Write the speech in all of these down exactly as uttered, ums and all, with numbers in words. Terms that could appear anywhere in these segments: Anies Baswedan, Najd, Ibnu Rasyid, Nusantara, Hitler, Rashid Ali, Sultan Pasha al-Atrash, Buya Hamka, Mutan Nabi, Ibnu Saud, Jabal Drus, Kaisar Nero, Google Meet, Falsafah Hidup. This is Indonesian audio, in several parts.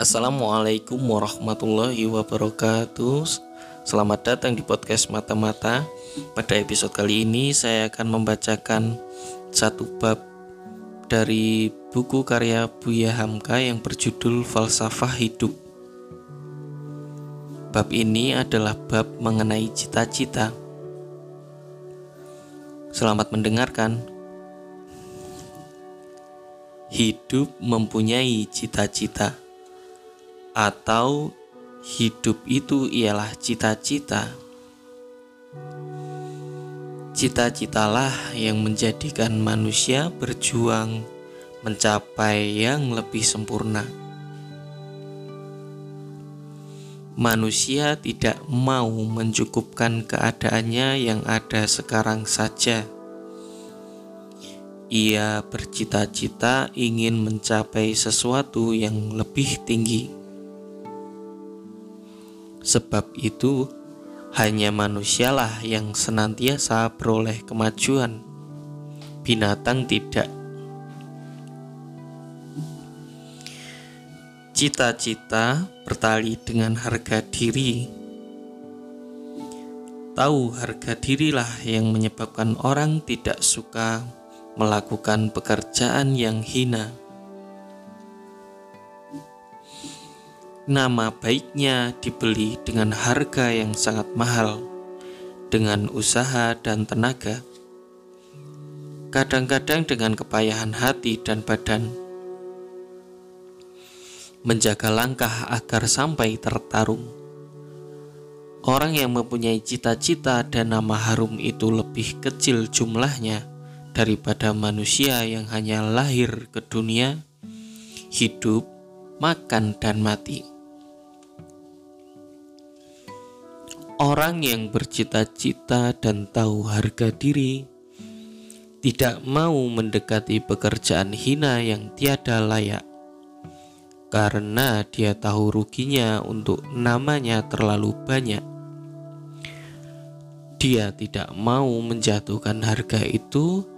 Assalamualaikum warahmatullahi wabarakatuh. Selamat datang di podcast Mata-Mata. Pada episode kali ini saya akan membacakan satu bab dari buku karya Buya Hamka yang berjudul Falsafah Hidup. Bab ini adalah bab mengenai cita-cita. Selamat mendengarkan. Hidup mempunyai cita-cita, atau hidup itu ialah cita-cita. Cita-citalah yang menjadikan manusia berjuang mencapai yang lebih sempurna. Manusia tidak mau mencukupkan keadaannya yang ada sekarang saja. Ia bercita-cita ingin mencapai sesuatu yang lebih tinggi. Sebab itu, hanya manusialah yang senantiasa beroleh kemajuan, binatang tidak. Cita-cita bertali dengan harga diri. Tahu harga dirilah yang menyebabkan orang tidak suka melakukan pekerjaan yang hina. Nama baiknya dibeli dengan harga yang sangat mahal, dengan usaha dan tenaga, kadang-kadang dengan kepayahan hati dan badan. Menjaga langkah agar sampai tertarung. Orang yang mempunyai cita-cita dan nama harum itu lebih kecil jumlahnya daripada manusia yang hanya lahir ke dunia, hidup, makan, dan mati. Orang yang bercita-cita dan tahu harga diri tidak mau mendekati pekerjaan hina yang tiada layak, karena dia tahu ruginya untuk namanya terlalu banyak. Dia tidak mau menjatuhkan harga itu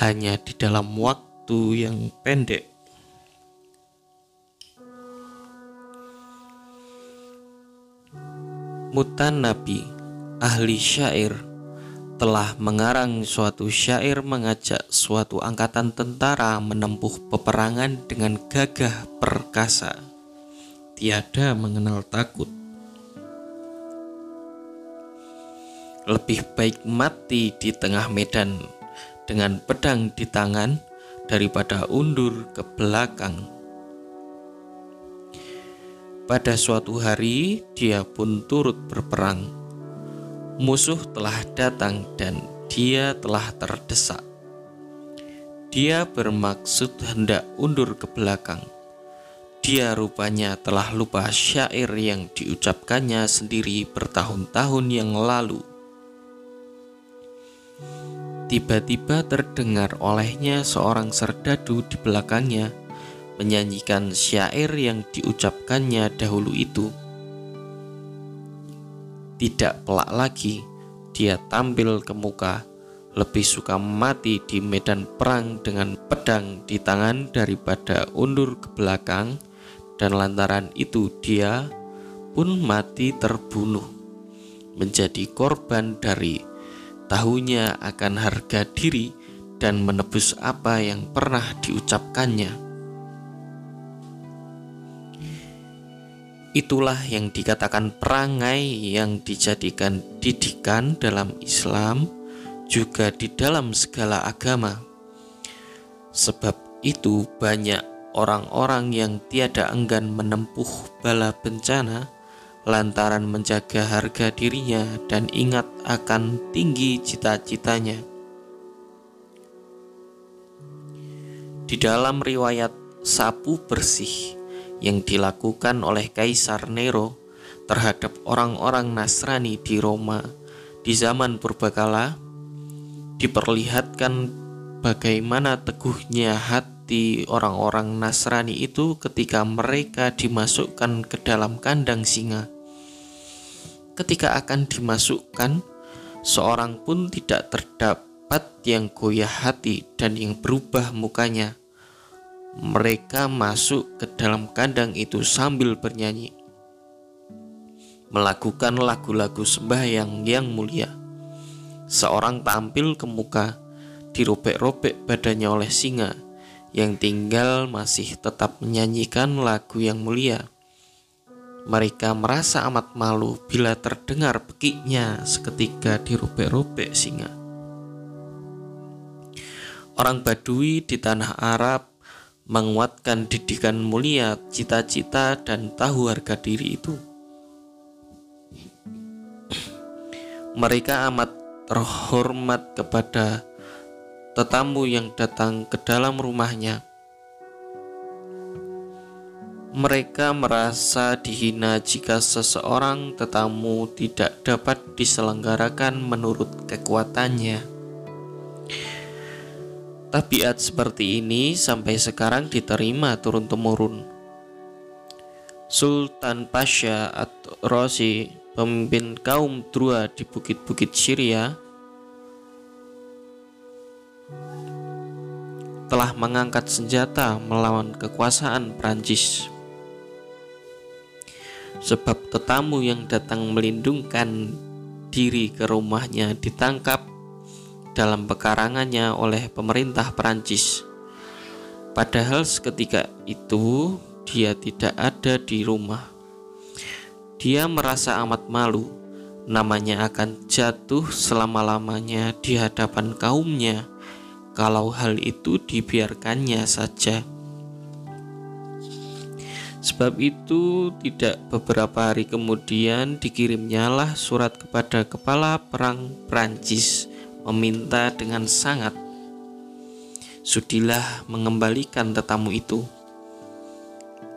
hanya di dalam waktu yang pendek. Mutan Nabi, ahli syair, telah mengarang suatu syair mengajak suatu angkatan tentara menempuh peperangan dengan gagah perkasa, tiada mengenal takut. Lebih baik mati di tengah medan dengan pedang di tangan daripada undur ke belakang. Pada suatu hari, dia pun turut berperang. Musuh telah datang dan dia telah terdesak. Dia bermaksud hendak undur ke belakang. Dia rupanya telah lupa syair yang diucapkannya sendiri bertahun-tahun yang lalu. Tiba-tiba terdengar olehnya seorang serdadu di belakangnya menyanyikan syair yang diucapkannya dahulu itu. Tidak pelak lagi, dia tampil ke muka, lebih suka mati di medan perang dengan pedang di tangan daripada undur ke belakang, dan lantaran itu dia pun mati terbunuh, menjadi korban dari tahunya akan harga diri dan menebus apa yang pernah diucapkannya. Itulah yang dikatakan perangai yang dijadikan didikan dalam Islam, juga di dalam segala agama. Sebab itu banyak orang-orang yang tiada enggan menempuh bala bencana lantaran menjaga harga dirinya dan ingat akan tinggi cita-citanya. Di dalam riwayat sapu bersih yang dilakukan oleh Kaisar Nero terhadap orang-orang Nasrani di Roma di zaman purbakala, diperlihatkan bagaimana teguhnya hati orang-orang Nasrani itu ketika mereka dimasukkan ke dalam kandang singa. Ketika akan dimasukkan, seorang pun tidak terdapat yang goyah hati dan yang berubah mukanya, mereka masuk ke dalam kandang itu sambil bernyanyi, melakukan lagu-lagu sembahyang yang mulia. Seorang tampil ke muka, dirobek-robek badannya oleh singa, yang tinggal masih tetap menyanyikan lagu yang mulia. Mereka merasa amat malu bila terdengar bekiknya seketika dirobek-robek singa. Orang Badui di tanah Arab menguatkan didikan mulia, cita-cita, dan tahu harga diri itu. Mereka amat terhormat kepada tetamu yang datang ke dalam rumahnya. Mereka merasa dihina jika seseorang tetamu tidak dapat diselenggarakan menurut kekuatannya. Tabiat seperti ini sampai sekarang diterima turun-temurun. Sultan Pasha al-Atrash, pemimpin kaum Drua di bukit-bukit Syria, telah mengangkat senjata melawan kekuasaan Perancis. Sebab tetamu yang datang melindungkan diri ke rumahnya ditangkap dalam pekarangannya oleh pemerintah Perancis, padahal seketika itu dia tidak ada di rumah. Dia merasa amat malu, namanya akan jatuh selama-lamanya di hadapan kaumnya kalau hal itu dibiarkannya saja. Sebab itu tidak beberapa hari kemudian dikirimnyalah surat kepada kepala perang Perancis, meminta dengan sangat, "Sudilah mengembalikan tetamu itu,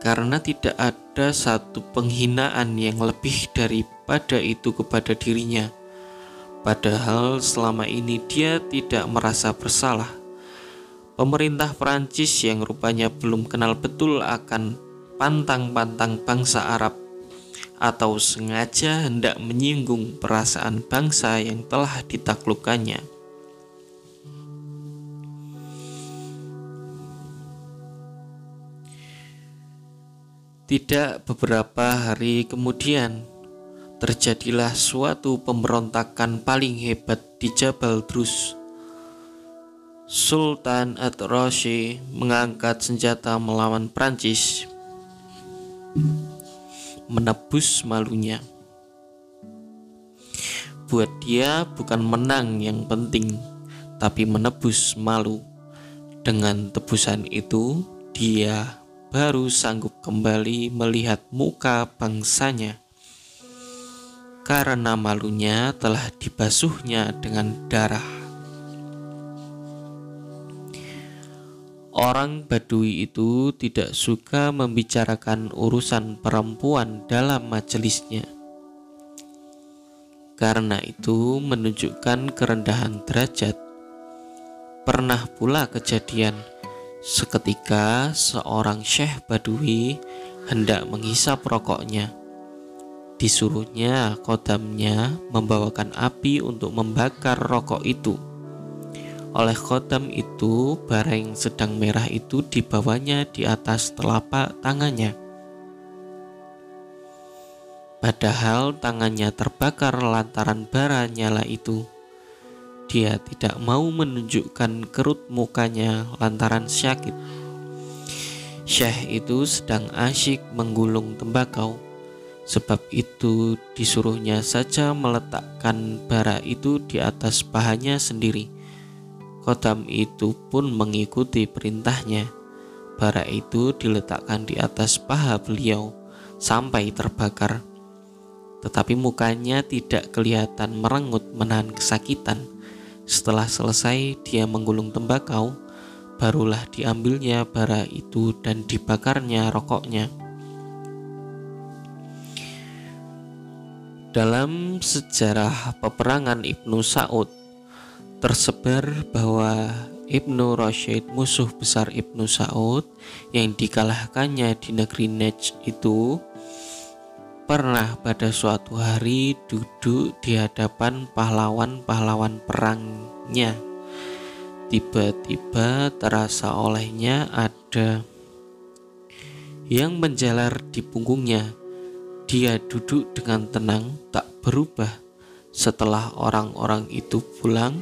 karena tidak ada satu penghinaan yang lebih daripada itu kepada dirinya, padahal selama ini dia tidak merasa bersalah." Pemerintah Perancis yang rupanya belum kenal betul akan pantang-pantang bangsa Arab, atau sengaja hendak menyinggung perasaan bangsa yang telah ditaklukannya, tidak beberapa hari kemudian terjadilah suatu pemberontakan paling hebat di Jabal Drus. Sultan Al-Atrash mengangkat senjata melawan Prancis, menebus malunya. Buat dia bukan menang yang penting, tapi menebus malu. Dengan tebusan itu, dia baru sanggup kembali melihat muka bangsanya, karena malunya telah dibasuhnya dengan darah. Orang Badui itu tidak suka membicarakan urusan perempuan dalam majelisnya. Karena itu menunjukkan kerendahan derajat. Pernah pula kejadian, seketika seorang syekh Badui hendak menghisap rokoknya. Disuruhnya khodamnya membawakan api untuk membakar rokok itu. Oleh khodam itu, barang sedang merah itu dibawanya di atas telapak tangannya, padahal tangannya terbakar lantaran bara nyala itu. Dia tidak mau menunjukkan kerut mukanya lantaran sakit. Syekh itu sedang asyik menggulung tembakau, sebab itu disuruhnya saja meletakkan bara itu di atas pahanya sendiri. Khodam itu pun mengikuti perintahnya. Bara itu diletakkan di atas paha beliau sampai terbakar, tetapi mukanya tidak kelihatan, merengut menahan kesakitan. Setelah selesai dia menggulung tembakau, barulah diambilnya bara itu dan dibakarnya rokoknya. Dalam sejarah peperangan Ibnu Saud tersebar bahwa Ibnu Rasyid, musuh besar Ibnu Saud yang dikalahkannya di negeri Najd itu, pernah pada suatu hari duduk di hadapan pahlawan-pahlawan perangnya. Tiba-tiba terasa olehnya ada yang menjalar di punggungnya. Dia duduk dengan tenang, tak berubah. Setelah orang-orang itu pulang,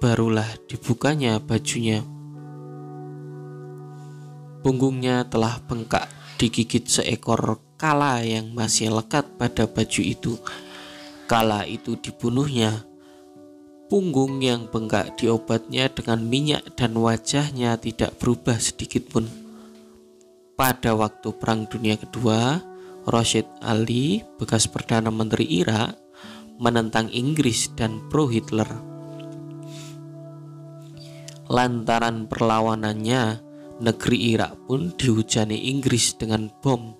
barulah dibukanya bajunya. Punggungnya telah bengkak, digigit seekor kala yang masih lekat pada baju itu. Kala itu dibunuhnya. Punggung yang bengkak diobatnya dengan minyak dan wajahnya tidak berubah sedikitpun. Pada waktu Perang Dunia Kedua, Rashid Ali, bekas Perdana Menteri Irak, menentang Inggris dan pro-Hitler. Lantaran perlawanannya, negeri Irak pun dihujani Inggris dengan bom,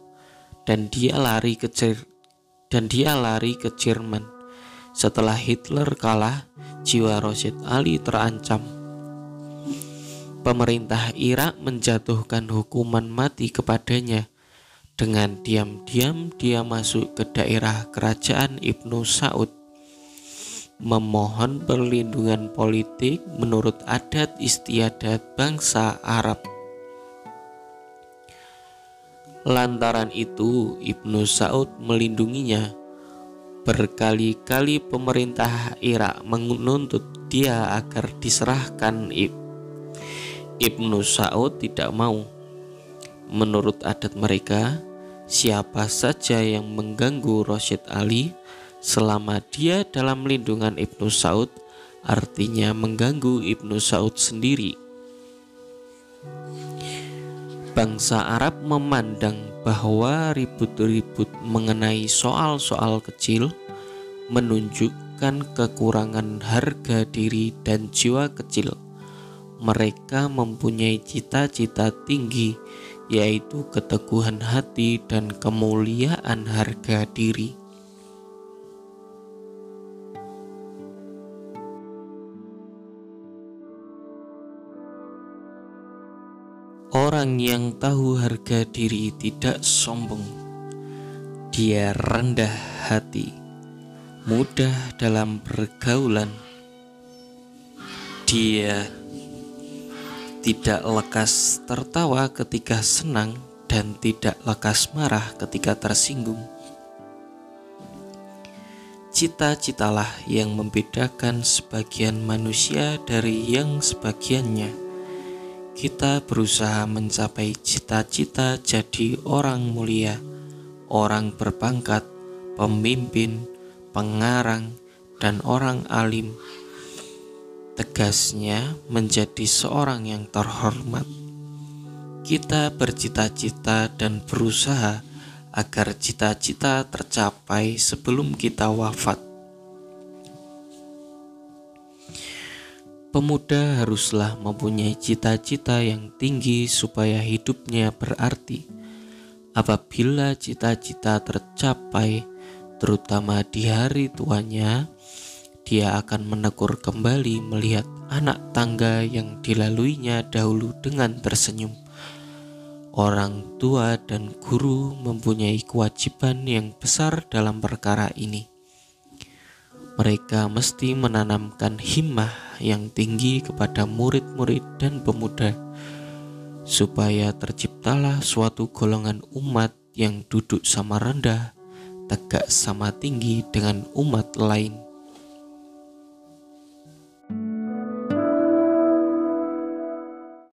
dan dia lari ke dan dia lari ke Jerman. Setelah Hitler kalah, jiwa Rashid Ali terancam. Pemerintah Irak menjatuhkan hukuman mati kepadanya. Dengan diam-diam dia masuk ke daerah kerajaan Ibnu Saud, memohon perlindungan politik menurut adat istiadat bangsa Arab. Lantaran itu Ibnu Saud melindunginya. Berkali-kali pemerintah Irak menuntut dia agar diserahkan. Ibnu Saud tidak mau. Menurut adat mereka, siapa saja yang mengganggu Rashid Ali selama dia dalam lindungan Ibnu Saud, artinya mengganggu Ibnu Saud sendiri. Bangsa Arab memandang bahwa ribut-ribut mengenai soal-soal kecil menunjukkan kekurangan harga diri dan jiwa kecil. Mereka mempunyai cita-cita tinggi, yaitu keteguhan hati dan kemuliaan harga diri. Orang yang tahu harga diri tidak sombong. Dia rendah hati, mudah dalam pergaulan. Dia tidak lekas tertawa ketika senang dan tidak lekas marah ketika tersinggung. Cita-citalah yang membedakan sebagian manusia dari yang sebagiannya. Kita berusaha mencapai cita-cita jadi orang mulia, orang berpangkat, pemimpin, pengarang, dan orang alim. Tegasnya menjadi seorang yang terhormat. Kita bercita-cita dan berusaha agar cita-cita tercapai sebelum kita wafat. Pemuda haruslah mempunyai cita-cita yang tinggi supaya hidupnya berarti. Apabila cita-cita tercapai, terutama di hari tuanya, dia akan menegur kembali melihat anak tangga yang dilaluinya dahulu dengan tersenyum. Orang tua dan guru mempunyai kewajiban yang besar dalam perkara ini. Mereka mesti menanamkan himmah yang tinggi kepada murid-murid dan pemuda, supaya terciptalah suatu golongan umat yang duduk sama rendah, tegak sama tinggi dengan umat lain.